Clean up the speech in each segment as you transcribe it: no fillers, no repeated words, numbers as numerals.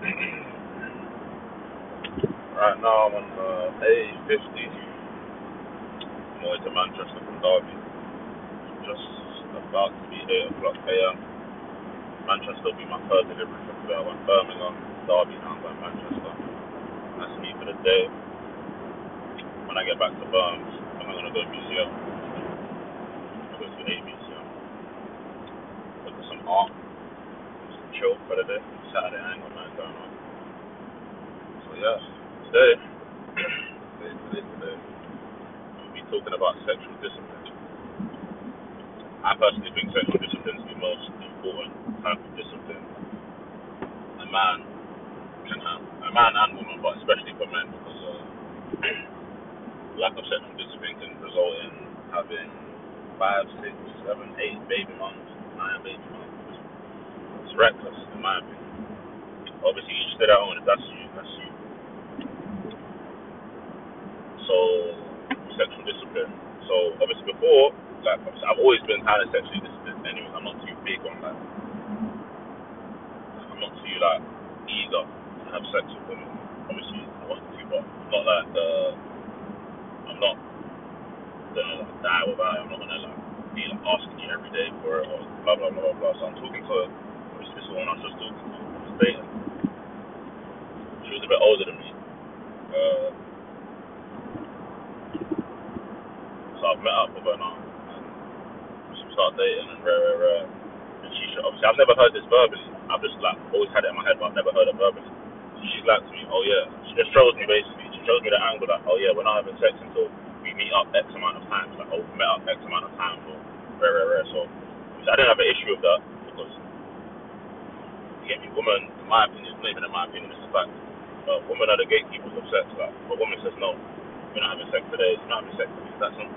Right now I'm on A50, I'm going to Manchester from Derby. It's just about to be 8:00 AM. Manchester will be my third delivery from today. I went Birmingham, Derby, now I'm going Manchester. That's me for the day. When I get back to Burns, I'm going to go to a museum. I'm going to a museum. Look at some art. Just chill for the day. Saturday, I ain't got nothing going on. So yeah. Today, we'll be talking about sexual discipline. I personally think sexual discipline is the most important type of discipline a man can have, a man and woman, but especially for men, because lack of sexual discipline can result in having 5, 6, 7, 8 baby mums, 9 baby mums. It's reckless, in my opinion. Obviously, you stay at home, if that's you, that's you. So, sexual discipline. So, obviously before, like, I've always been kind of sexually disciplined anyway. I'm not too big on that. I'm not too, like, eager to have sex with women. Obviously, I want to, but I'm not gonna, like, die without it. I'm not gonna, like, be asking you every day for it or blah, blah, blah, blah, blah. So, I'm talking to her. Obviously, this is the one I was just talking to. I was dating. She was a bit older than me. So I've met up with her now, and she started dating and rare. And obviously I've never heard this verbally. I've just like always had it in my head, but I've never heard it verbally. So she's like to me, oh yeah, she just shows me basically. She shows me the angle like, oh yeah, we're not having sex until we meet up X amount of times. Like, oh, we met up X amount of times or rare. So I didn't have an issue with that because, you get me, women, in my opinion, not even in my opinion, it's a fact. Women are the gatekeepers of sex. Like, but women says no, we're not having sex today. It's not having sex today. That's not.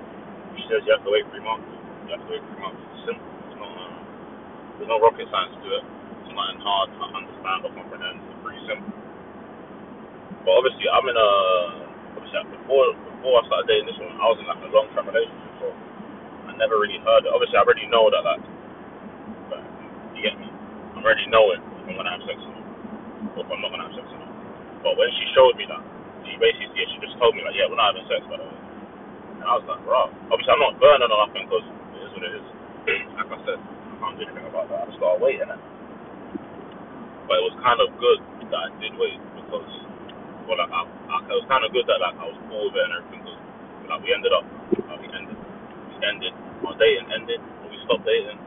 She says you have to wait 3 months. You have to wait 3 months. It's simple. It's not, there's no rocket science to it. It's nothing hard to understand or comprehend. It's pretty simple. But obviously, I'm in a... Obviously, before I started dating this woman, I was in like a long-term relationship, so I never really heard it. Obviously, I already know that, like you get me? I already know it if I'm going to have sex with her or if I'm not going to have sex with her. But when she showed me that, she basically she just told me, like, yeah, we're not having sex, by the way. And I was like, bro, obviously I'm not burning or nothing because it is what it is. Like I said, I can't do anything about that. I just gotta wait, innit? But it was kind of good that I did wait because, well, like, it was kind of good that like I was cool with it and everything because, like, we ended, our dating ended, or we stopped dating.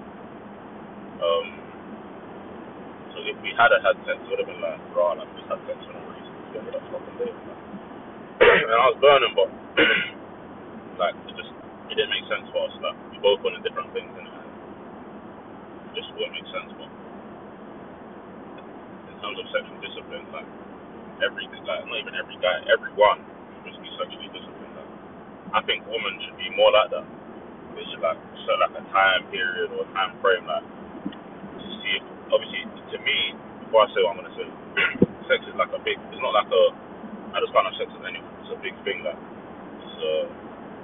So if we had sex, it would have been like, bro, like, we just had sex for no reason. We ended up stopping dating. And I was burning, but. Like, it didn't make sense for us, like, we both wanted different things, and it just wouldn't make sense, but in terms of sexual discipline, like, everything, like, not even every guy, everyone should be sexually disciplined, like, I think women should be more like that, they should, like, set, like, a time period or a time frame, like, to see if, obviously, to me, before I say what I'm going to say, sex is, like, a big, it's not like a, I just can't have sex with anyone, it's a big thing, like, it's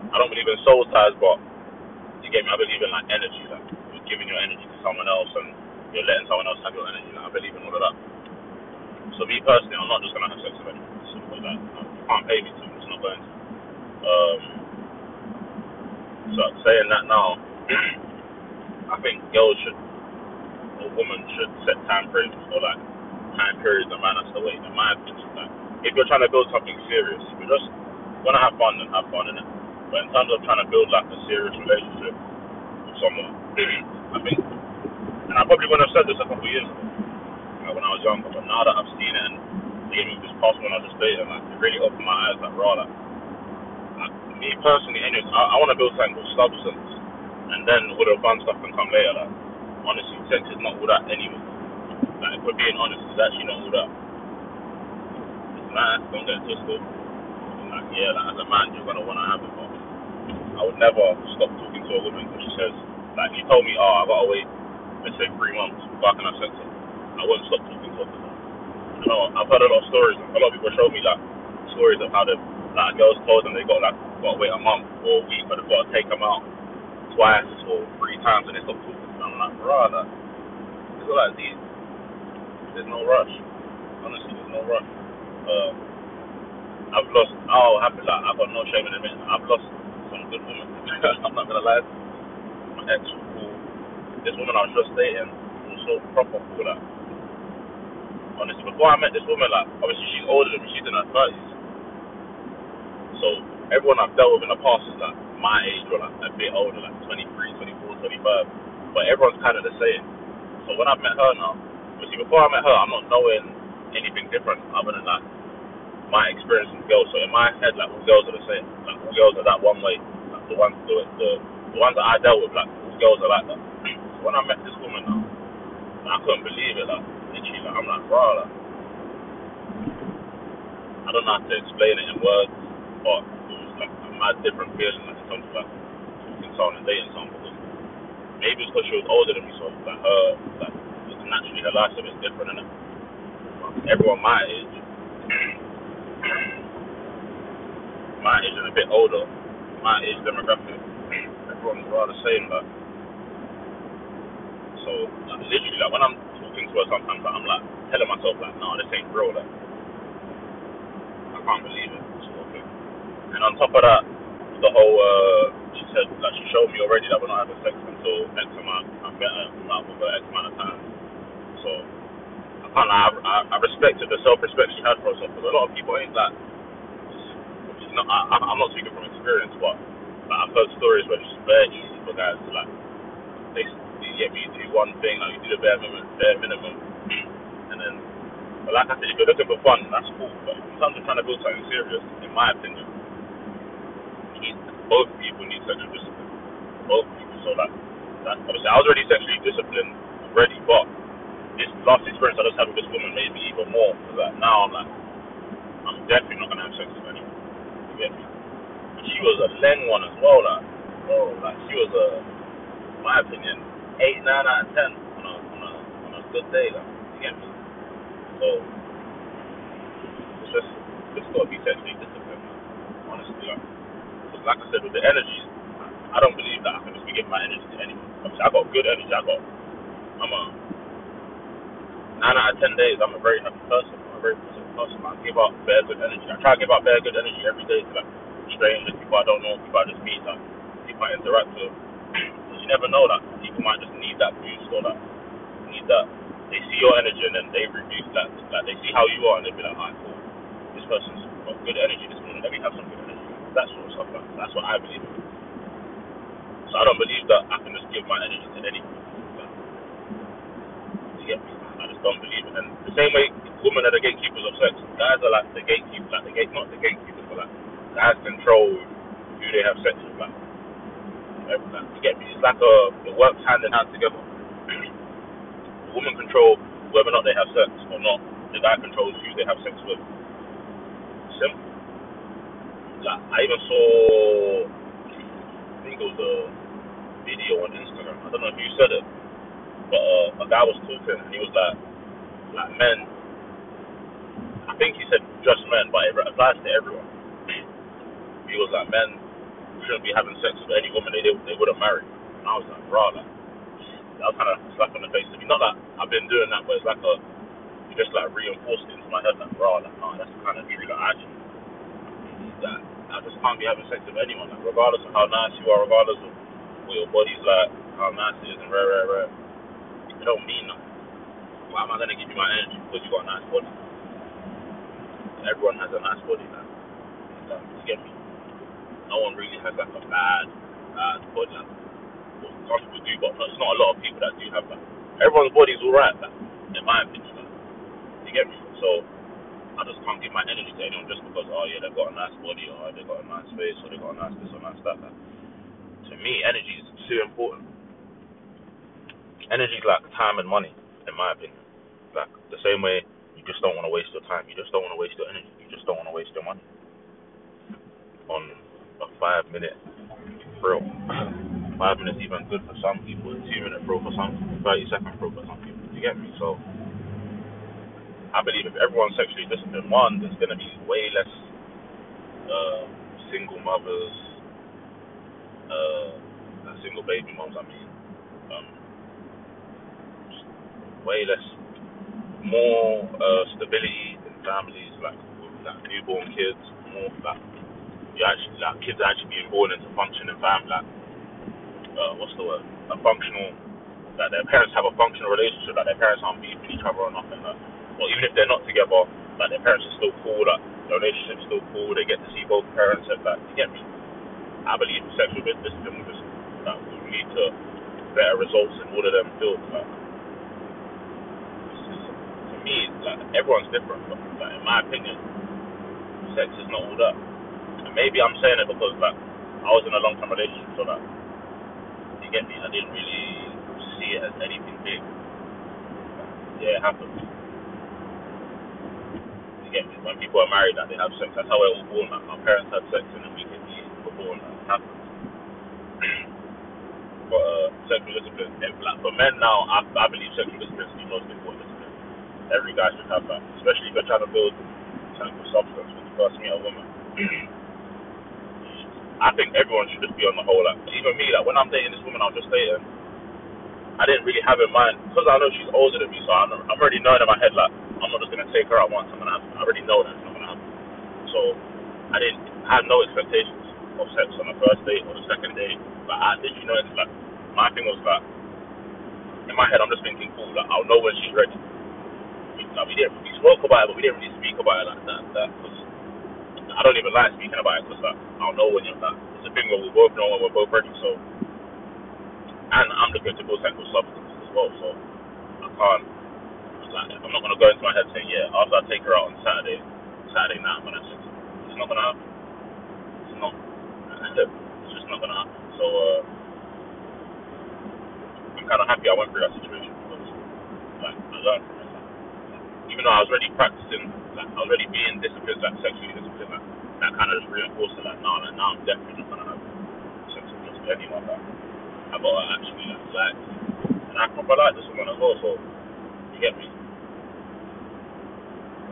I don't believe in soul ties, but you get me. I believe in like energy, like you're giving your energy to someone else and you're letting someone else have your energy. Like, I believe in all of that. So me personally, I'm not just gonna have sex with anyone. It's simple as that. You can't pay me to. It's not going to. So saying that now, I think girls should, or women should set time frames or like time periods that man has to wait. In my opinion, like if you're trying to build something serious, if you just wanna have fun, then have fun in it. But in terms of trying to build like a serious relationship with someone, I think, and I probably wouldn't have said this a couple of years ago, like, when I was younger, but now that I've seen it and even this past one I was just dating, like, it really opened my eyes, like, raw, like me personally, anyways, I want to build something with substance, and then all the fun stuff can come later, like, honestly, sex is not all that anyway, like, if we're being honest, it's actually not all that, it's mad, don't get it twisted, like, yeah, like, as a man, you're going to want to have it, but I would never stop talking to a woman because she says, like, you told me, oh, I've got to wait, let's say 3 months before I can have sex with her. I wouldn't stop talking to her. You know, I've heard a lot of stories. A lot of people show me, like, stories of how the like, girls told them they got, like, got to wait a month or a week, but they've got to take them out twice or 3 times and they stop talking to them. I'm like, bruh, like, it's all like these. There's no rush. honestly, there's no rush. I've lost, I've got no shame in admitting, I've lost some good women. I'm not going to lie. My ex, this woman I was just dating, was so proper cool, like, honestly, before I met this woman, like, obviously she's older than me, she's in her 30s. So, everyone I've dealt with in the past is, like, my age or, like, a bit older, like, 23, 24, 25. But everyone's kind of the same. So, when I've met her now, obviously, before I met her, I'm not knowing anything different other than, like, my experience with girls. So, in my head, like, all girls are the same. Like, all girls are that one way. Like, the ones that I dealt with, like, all girls are like that. So, when I met this woman now, I couldn't believe it, like, literally, like, I'm like, bro, like, I don't know how to explain it in words, but it was like a mad different feeling when it comes to like talking someone and dating someone, because maybe it's because she was older than me, so like her, like, just naturally her life is different, innit? Like, everyone my age, my age and a bit older, my age demographic, everyone's rather the same, like. So, like, literally, like, when I'm talking to her sometimes, like, I'm like telling myself, like, no, this ain't real, like, I can't believe it. And on top of that, the whole, she said, like, she showed me already that we're not having sex until X amount, I'm better, like, with her X amount of time. So, I can't lie, I respected the self-respect she had for herself, because a lot of people ain't that, you know, I'm not speaking from experience, but like, I've heard stories where it's very easy for guys to, like, they get me to do one thing, like, you do the bare minimum, and then, but like I said, if you're looking for fun, that's cool, but in terms of trying to build something serious, in my opinion, both people need sexual discipline. Both people. So that obviously I was already sexually disciplined already, but this last experience I just had with this woman made me even more. Because like, now I'm like, I'm definitely not gonna have sex with anyone. You get me? And she was a leng one as well, like, bro, like she was a, in my opinion, 8, 9 out of 10 on a good day, like, you get me? So it's just gotta be sexually disciplined, honestly, like. Like I said, with the energy, I don't believe that I can just be giving my energy to anyone. Obviously, I got good energy. I'm a 9 out of 10 days. I'm a very happy person. I'm a very positive person. I give out bare good energy. I try to give out bare good energy every day to like strangers, people I don't know, people I just meet, like people I interact with. Because you never know that people might just need that boost or that need that. They see your energy and then they reduce that. Like they see how you are and they be like, alright, cool. This person's got good energy this morning. Let me have some good energy. That sort of stuff, like, that's what I believe in. So I don't believe that I can just give my energy to anyone. Like, yeah, I just don't believe it. And the same way women are the gatekeepers of sex, guys are like the gatekeepers, like the not the gatekeepers, but like guys control who they have sex with. Like, everything. You get me? It's like it works hand in hand together. Women control whether or not they have sex or not. The guy controls who they have sex with. Simple. Like, I even saw, I think it was a video on Instagram, I don't know who said it, but a guy was talking and he was like men, I think he said just men, but it applies to everyone. He was like, men shouldn't be having sex with any woman they wouldn't marry. And I was like, bruh, like, that was kind of a slap on the face to me. Not that I've been doing that, but it's like you just like reinforced it into my head, like, bruh, like, no, that's kind of true, like, actually. That I just can't be having sex with anyone, like, regardless of how nice you are, regardless of what your body's like, how nice it is, and rare. It don't mean nothing. Why am I gonna give you my energy because you got a nice body? Everyone has a nice body, man. Like, you get me? No one really has like a bad body. Like, well, some people do, but it's not a lot of people that do have that. Everyone's body's alright, like, in my opinion. Like, you get me? So. I just can't give my energy to anyone just because, oh yeah, they've got a nice body, or they've got a nice face, or they've got a nice this or nice that. Like, to me, energy is too important. Energy is like time and money, in my opinion. Like, the same way you just don't want to waste your time, you just don't want to waste your energy, you just don't want to waste your money on a 5-minute thrill. 5 minutes even good for some people, a 2-minute thrill for some people, 30-second thrill for some people, you get me? So, I believe if everyone's sexually disciplined, one, there's going to be way less single mothers, single baby moms, I mean. Way less more stability in families, like with like newborn kids, more like you actually like kids are actually being born into functioning family, like what's the word? A functional, like their parents have a functional relationship, like their parents aren't beefing each other or nothing, like, or even if they're not together, like their parents are still cool, like their relationship's still cool, they get to see both parents and like you get me. I believe sexual discipline will just like will lead to better results in all of them fields. Like, to me, like everyone's different, but like, in my opinion, sex is not all that. And maybe I'm saying it because like I was in a long-term relationship, so like you get me. I didn't really see it as anything big. Like, yeah, it happens. You get me. When people are married, like, they have sex. That's how we're all born. Like, my parents had sex in the weekend. Before and that happens. But sexual discipline, like, for men now, I believe sexual discipline is the most important discipline. Every guy should have that, especially if you're trying to build sexual substance when you first meet a woman. I think everyone should just be on the whole, like, even me, like, when I'm dating this woman, I'll just date her. I didn't really have in mind, because I know she's older than me, so I'm already knowing in my head, like, I'm not just going to take her out once, I already know that's not going to happen. So, I didn't have no expectations of sex on the first date or the second date, but I literally know it's like my thing was like in my head I'm just thinking, cool, like I'll know when she's ready. We spoke about it, but we didn't really speak about it like that because I don't even like speaking about it because like I'll know when you're like it's a thing where we both know when we're both ready. So and I'm looking to build sexual substances as well, so I can't. Like, I'm not gonna go into my head saying yeah after I take her out on Saturday night, but it's not gonna happen. It's just not going to happen. So, I'm kind of happy I went through that situation because, like, I learned from it. Even though I was already practicing, like, I was already being disciplined, like, sexually disciplined, like, that kind of just reinforced it, like, now I'm definitely not going to have sex with anyone, like, I got to actually, like, and I probably like this woman as well, so, you get me?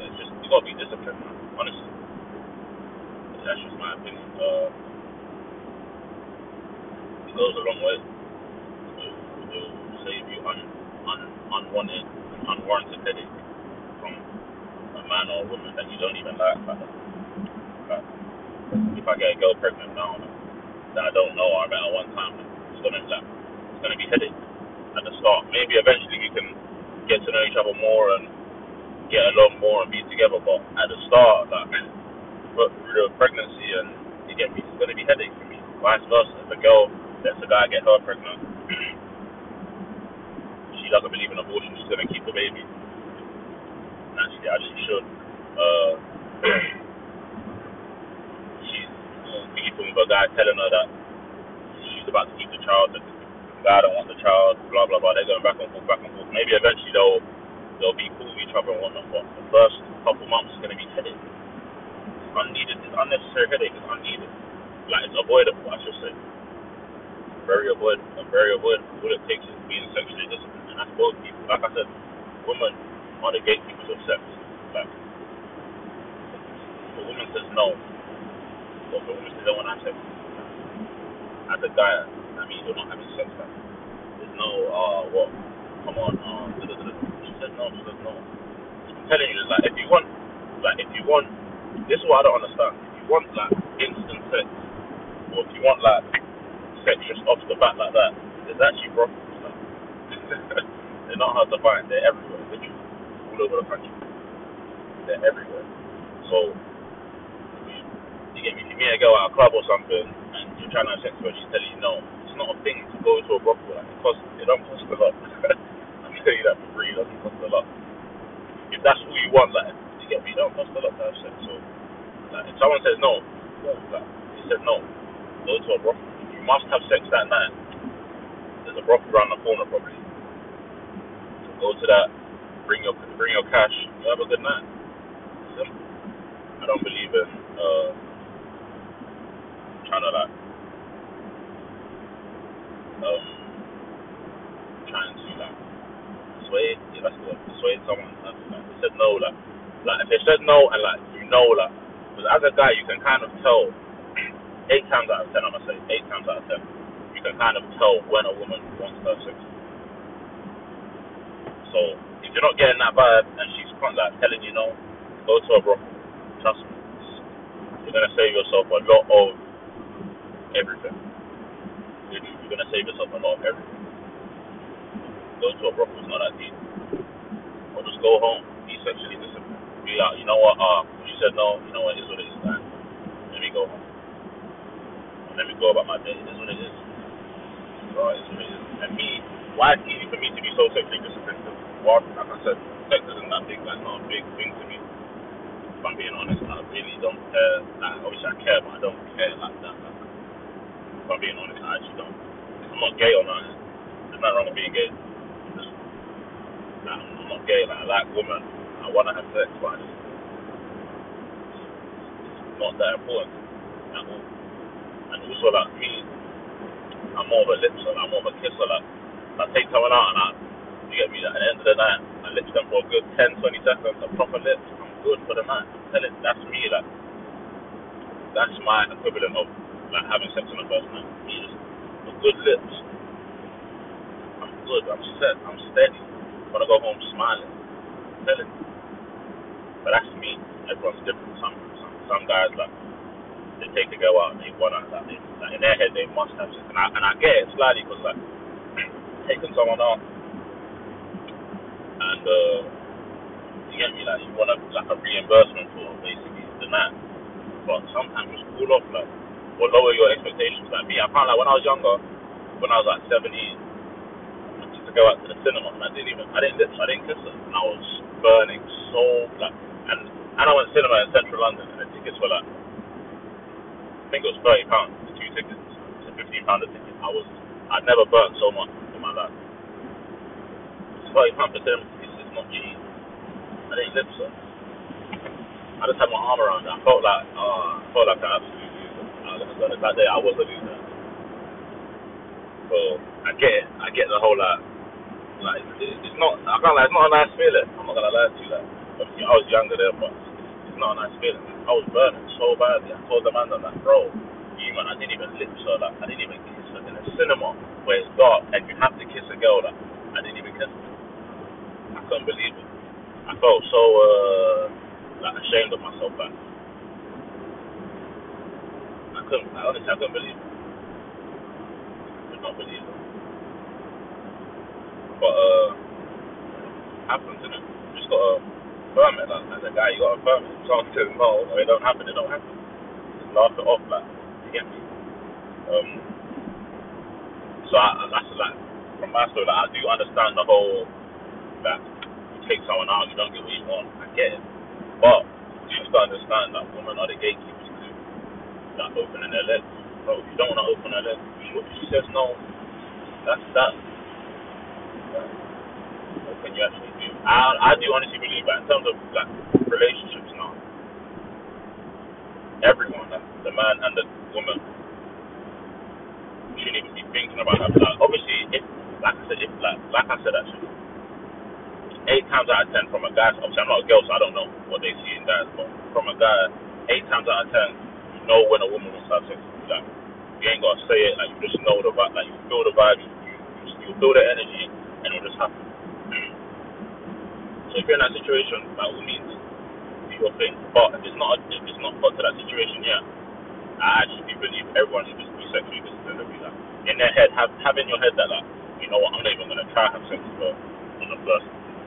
It's just, you got to be disciplined, man, honestly. That's just my opinion, it goes a long way. It will save you unwanted, unwarranted headache from a man or a woman that you don't even like. Like if I get a girl pregnant now that I don't know or I met her one time, it's gonna be headache at the start. Maybe eventually you can get to know each other more and get along more and be together, but at the start, like through the pregnancy and you get me, it's gonna be headache for me. Vice versa, if a girl that's a guy get her pregnant. She doesn't believe in abortion. She's going to keep the baby. And actually, as she should. She's beefing with a guy telling her that she's about to keep the child. That the guy don't want the child. Blah, blah, blah. They're going back and forth. Maybe eventually they'll be cool with each other and whatnot. But the first couple months is going to be headache. It's unneeded. It's unnecessary headache. It's unneeded. Like, it's avoidable, I should say. Very avoidable. All it takes is being sexually disciplined, and that's both people. Like I said, women are the gatekeepers of sex. Like, if a woman says no, or if a woman says they don't want to have sex, as a guy, I mean, you're not having sex. Like, there's no, what? Come on, she said no. I'm telling you, like, if you want, this is what I don't understand. If you want, like, instant sex, or if you want, like, sex just off the bat like that, there's actually brothels. Like. They're not hard to find. They're everywhere, literally, all over the country. They're everywhere. So, you get me? If you meet a girl at a club or something, and you're trying to have sex with her, she's telling you no. It's not a thing to go to a brothel. Like, it don't cost a lot. I'm telling you that for free. It doesn't cost a lot. If that's all you want, like, you get me? It don't cost a lot to have sex. So, like, if someone says no, like, he said no, go to a brothel. You must have sex that night. There's a brothel around the corner, probably. So go to that. Bring your cash. You have a good night. Simple. I don't believe in trying to persuade. Yeah, that's the word. Persuade someone. Like, they said no. Like if they said no, and like you know, like because as a guy, you can kind of tell. 8 times out of 10, I'm going to say, 8 times out of 10, you can kind of tell when a woman wants to have sex. So, if If you're not getting that vibe and she's like telling you no, go to her, bro. Trust me. You're going to save yourself a lot of everything. You're going to save yourself a lot of everything. Go to a brothel, it's not that deep. Or just go home. Be sexually disciplined. Be like, you know what? You said no. You know what? It is what it is, man. Let me go home. And let me go about my day. It is what it is. Bro, it is what it is. And me, why it's easy for me to be so sexually disciplined? Because, like I said, sex isn't that big. That's not a big thing to me. If I'm being honest, I really don't care. Like, I wish I cared, but I don't care like that. Like, if I'm being honest, I actually don't. I'm not gay or nothing. There's nothing wrong with being gay. Like, I'm not gay. Like, I like women. I want to have sex, but it's not that important at all. And also, like, me, I'm more of a lipser. Like, I'm more of a kisser. Like, I take someone out and I, you get me, like, at the end of the night, I lip them for a good 10, 20 seconds. I proper lips. I'm good for the night. I'm telling you, that's me. Like, that's my equivalent of, like, having sex on the first night. Me, just the good lips. I'm good. I'm set. I'm steady. I want to go home smiling, I'm telling you. But that's me. Everyone's different. Some guys, like, they take the girl out and they want to, like, in their head, they must have sex. And I get it slightly because, like, taking someone out and, you get me, like, you want to, like, a reimbursement for basically the night. But sometimes just cool off, like, or lower your expectations. Like me, I found, like, when I was younger, when I was, like, 17, to go out to the cinema, and I didn't kiss her, and I was burning so, like, and I went to cinema in central London, and the tickets were like, I think it was £30 for two tickets, so £15 a ticket. I'd never burnt so much in my life. £30 for cinema tickets is not cheap. I didn't lip her. I just had my arm around her. I felt like an absolute loser. That day I was a loser. So I get the whole like it's not, I can't lie, it's not a nice feeling. I'm not gonna lie to you, like, obviously I was younger there, but it's not a nice feeling. I was burning so badly. I told the man, I'm like, bro, you man, I didn't even lip her, like, I didn't even kiss her in a cinema where it's dark and you have to kiss a girl, like, I didn't even kiss her. I couldn't believe it. I felt so like ashamed of myself, like I couldn't believe it. Not believe it. But happens, innit? You just gotta firm it, like, as a guy you gotta firm it. It's hard to know, it don't happen, it don't happen. Just laugh it off, like, you get me? So that's like from my story, like, I do understand the whole that you take someone out, you don't get what you want, I get it. But you just gotta understand that women are the gatekeepers too. Like opening their legs. Bro, if you don't want to open her legs, if she says no, that's that. What can you actually do? I do honestly believe that in terms of, like, relationships now, everyone, like, the man and the woman, shouldn't even be thinking about that. Like, obviously, if, like I said, actually, 8 times out of 10 from a guy, obviously I'm not a girl, so I don't know what they see in guys, but from a guy, 8 times out of 10, you know when a woman wants to have sex. Like, you ain't gotta say it, like, you just know the vibe, like, you feel the vibe, you feel the energy, and it'll just happen. So if you're in that situation, by all means, do your thing. But if it's not got to that situation yet, I actually believe everyone should just be sexually disciplined. Like, in their head, have in your head that, like, you know what, I'm not even gonna try to have sex with her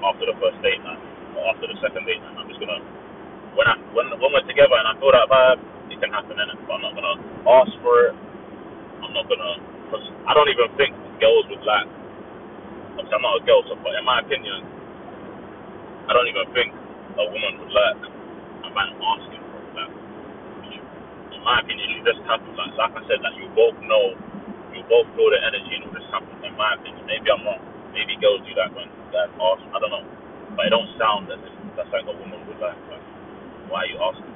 after the first date night, or after the second date night. I'm just gonna, when we're together and I feel that vibe, it can happen, in it, but I'm not gonna ask for it. I'm not gonna, cause I don't even think girls would like. Obviously, I'm not a girl, so, but in my opinion, I don't even think a woman would like a man asking for it. Like, in my opinion, it just happens. Like I said, like, you both know, you both feel the energy, and it just happens. In my opinion, maybe I'm wrong. Maybe girls do that when guys ask. I don't know, but it don't sound as if that's like a woman would like. Like, why are you asking?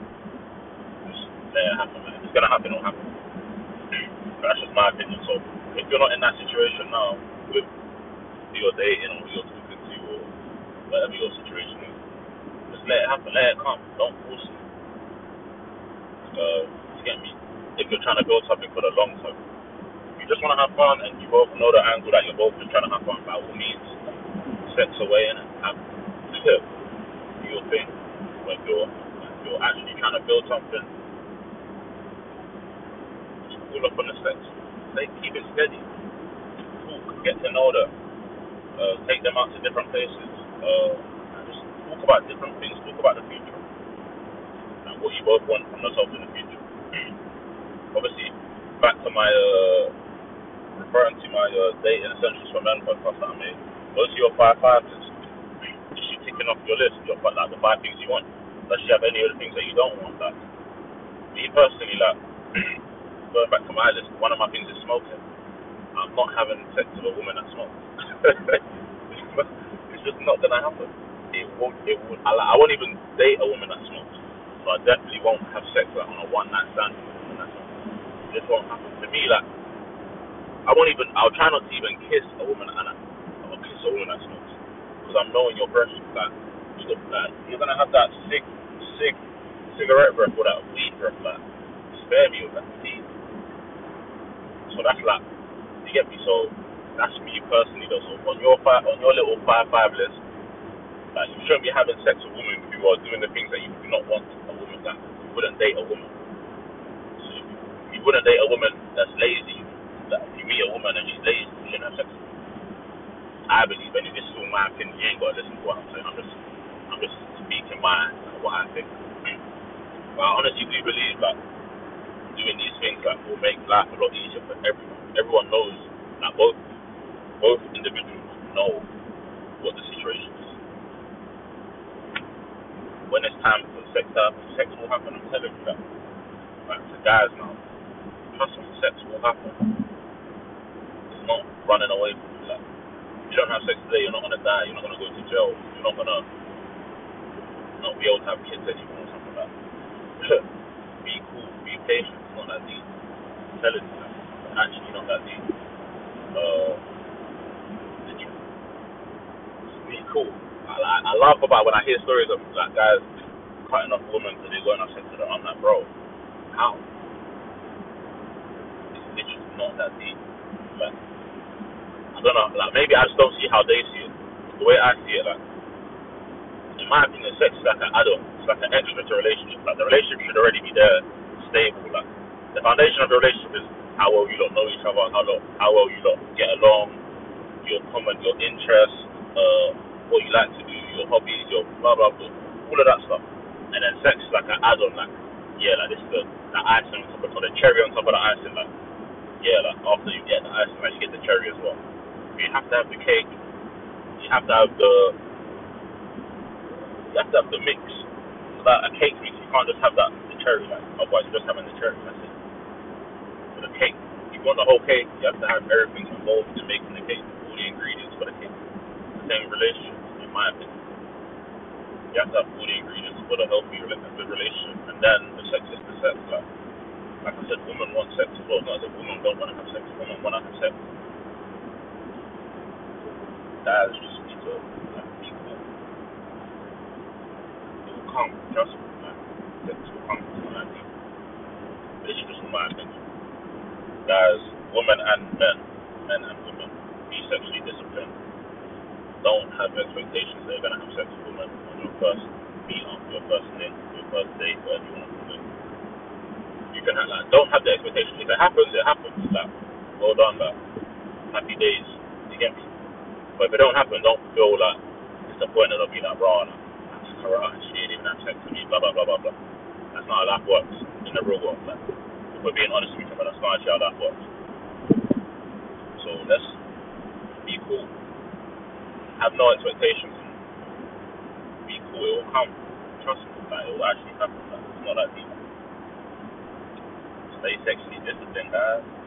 Happen, man. It's gonna happen or happen. But that's just my opinion. So if you're not in that situation now with who you're dating or who you're talking to or whatever your situation is, just let it happen, let it come. Don't force it. You get me? If you're trying to build something for the long term, if you just wanna have fun and you both know the angle that you're both just trying to have fun, by all means, sex away and have fun. step to your thing when you're actually trying to build something. Just pull up on the steps. Keep it steady. Talk, get to know them. Take them out to different places. Just talk about different things. Talk about the future and what you both want from yourself in the future. Obviously, back to my referring to my dating essentials for men podcast that I made. Those are your 5 5 list. Just you ticking off your list, like the 5 things you want. Unless you have any other things that you don't want. Like me personally, like going back to my list, one of my things is smoking. I'm not having sex with a woman that smokes. It's just not gonna happen. It won't. I won't even date a woman that smokes. So I definitely won't have sex like on a one night stand. It just won't happen to me. Like I'll try not to even kiss a woman and I'll kiss a woman that smokes, because I'm knowing your breath that you're gonna have that cigarette breath or that weed breath. Like, spare me with that, please. So that's like, you get me. So that's me personally though. So on your little 5 5 list, like, you shouldn't be having sex with women who are doing the things that you do not want a woman that you wouldn't date a woman. So you wouldn't date a woman that's lazy. That if you meet a woman and she's lazy, you shouldn't have sex with her. I believe, and this is all my opinion, you ain't got to listen to what I'm saying, I'm just speaking what I think. But I honestly do believe that doing these things that will make life a lot easier for everyone. Everyone knows that both individuals know what the situation is. When it's time for sex will happen, I'm telling you that. Like, to guys now, trust me, sex will happen. Not running away from you. Like, if you don't have sex today, you're not gonna die, you're not gonna go to jail, you're not gonna not be able to have kids anymore or something like that. Be cool, be patient, it's not that deep. I'm telling you, it's actually not that deep. Just be cool. I laugh about when I hear stories of like guys cutting off women because they don't have sex with them. I'm like, bro, how? It's literally not that deep. Like, I don't know, like, maybe I just don't see how they see it. The way I see it, like, in my opinion, sex is like an add-on. It's like an extra to a relationship. Like, the relationship should already be there, stable. Like, the foundation of the relationship is how well you lot know each other, how well you lot get along, your interests, what you like to do, your hobbies, your blah, blah, blah, all of that stuff. And then sex is like an add-on, like, yeah, like, this is the icing on top of the cherry on top of the icing, like, yeah, like, after you get the ice cream, you get the cherry as well. You have to have the cake. You have to have the mix. So that a cake mix, you can't just have that the cherry, like, otherwise you're just having the cherry. That's it. For the cake, if you want the whole cake, you have to have everything involved in making the cake, all the ingredients for the cake. The same relationship, in my opinion. You have to have all the ingredients for the healthy, good relationship, and then the sex is the sex, like. Like I said, women want sex as well. No, I said women don't want to have sex. Women want to have sex. Guys just need to be cool. It will come. Trust me, man. Sex will come. It's not that deep. But it's just my opinion. Guys, women and men and women, be sexually disciplined. Don't have expectations that you're going to have sex with women on your first meet-up, your first date, whatever you want to do. You can have, like, don't have the expectation. If it happens, it happens. Like, well done, like, happy days. You get me? But if it don't happen, don't feel like disappointed or be like, raw, like, that's correct. She didn't even have sex with me. Blah blah blah blah blah. That's not how life works in the real world. Like, if we're being honest with each other, that's not actually how life works. So let's be cool. Have no expectations. Be cool. It will come. Trust me. Like, it will actually happen. Like, it's not that deep. They sexually disciplined, guys.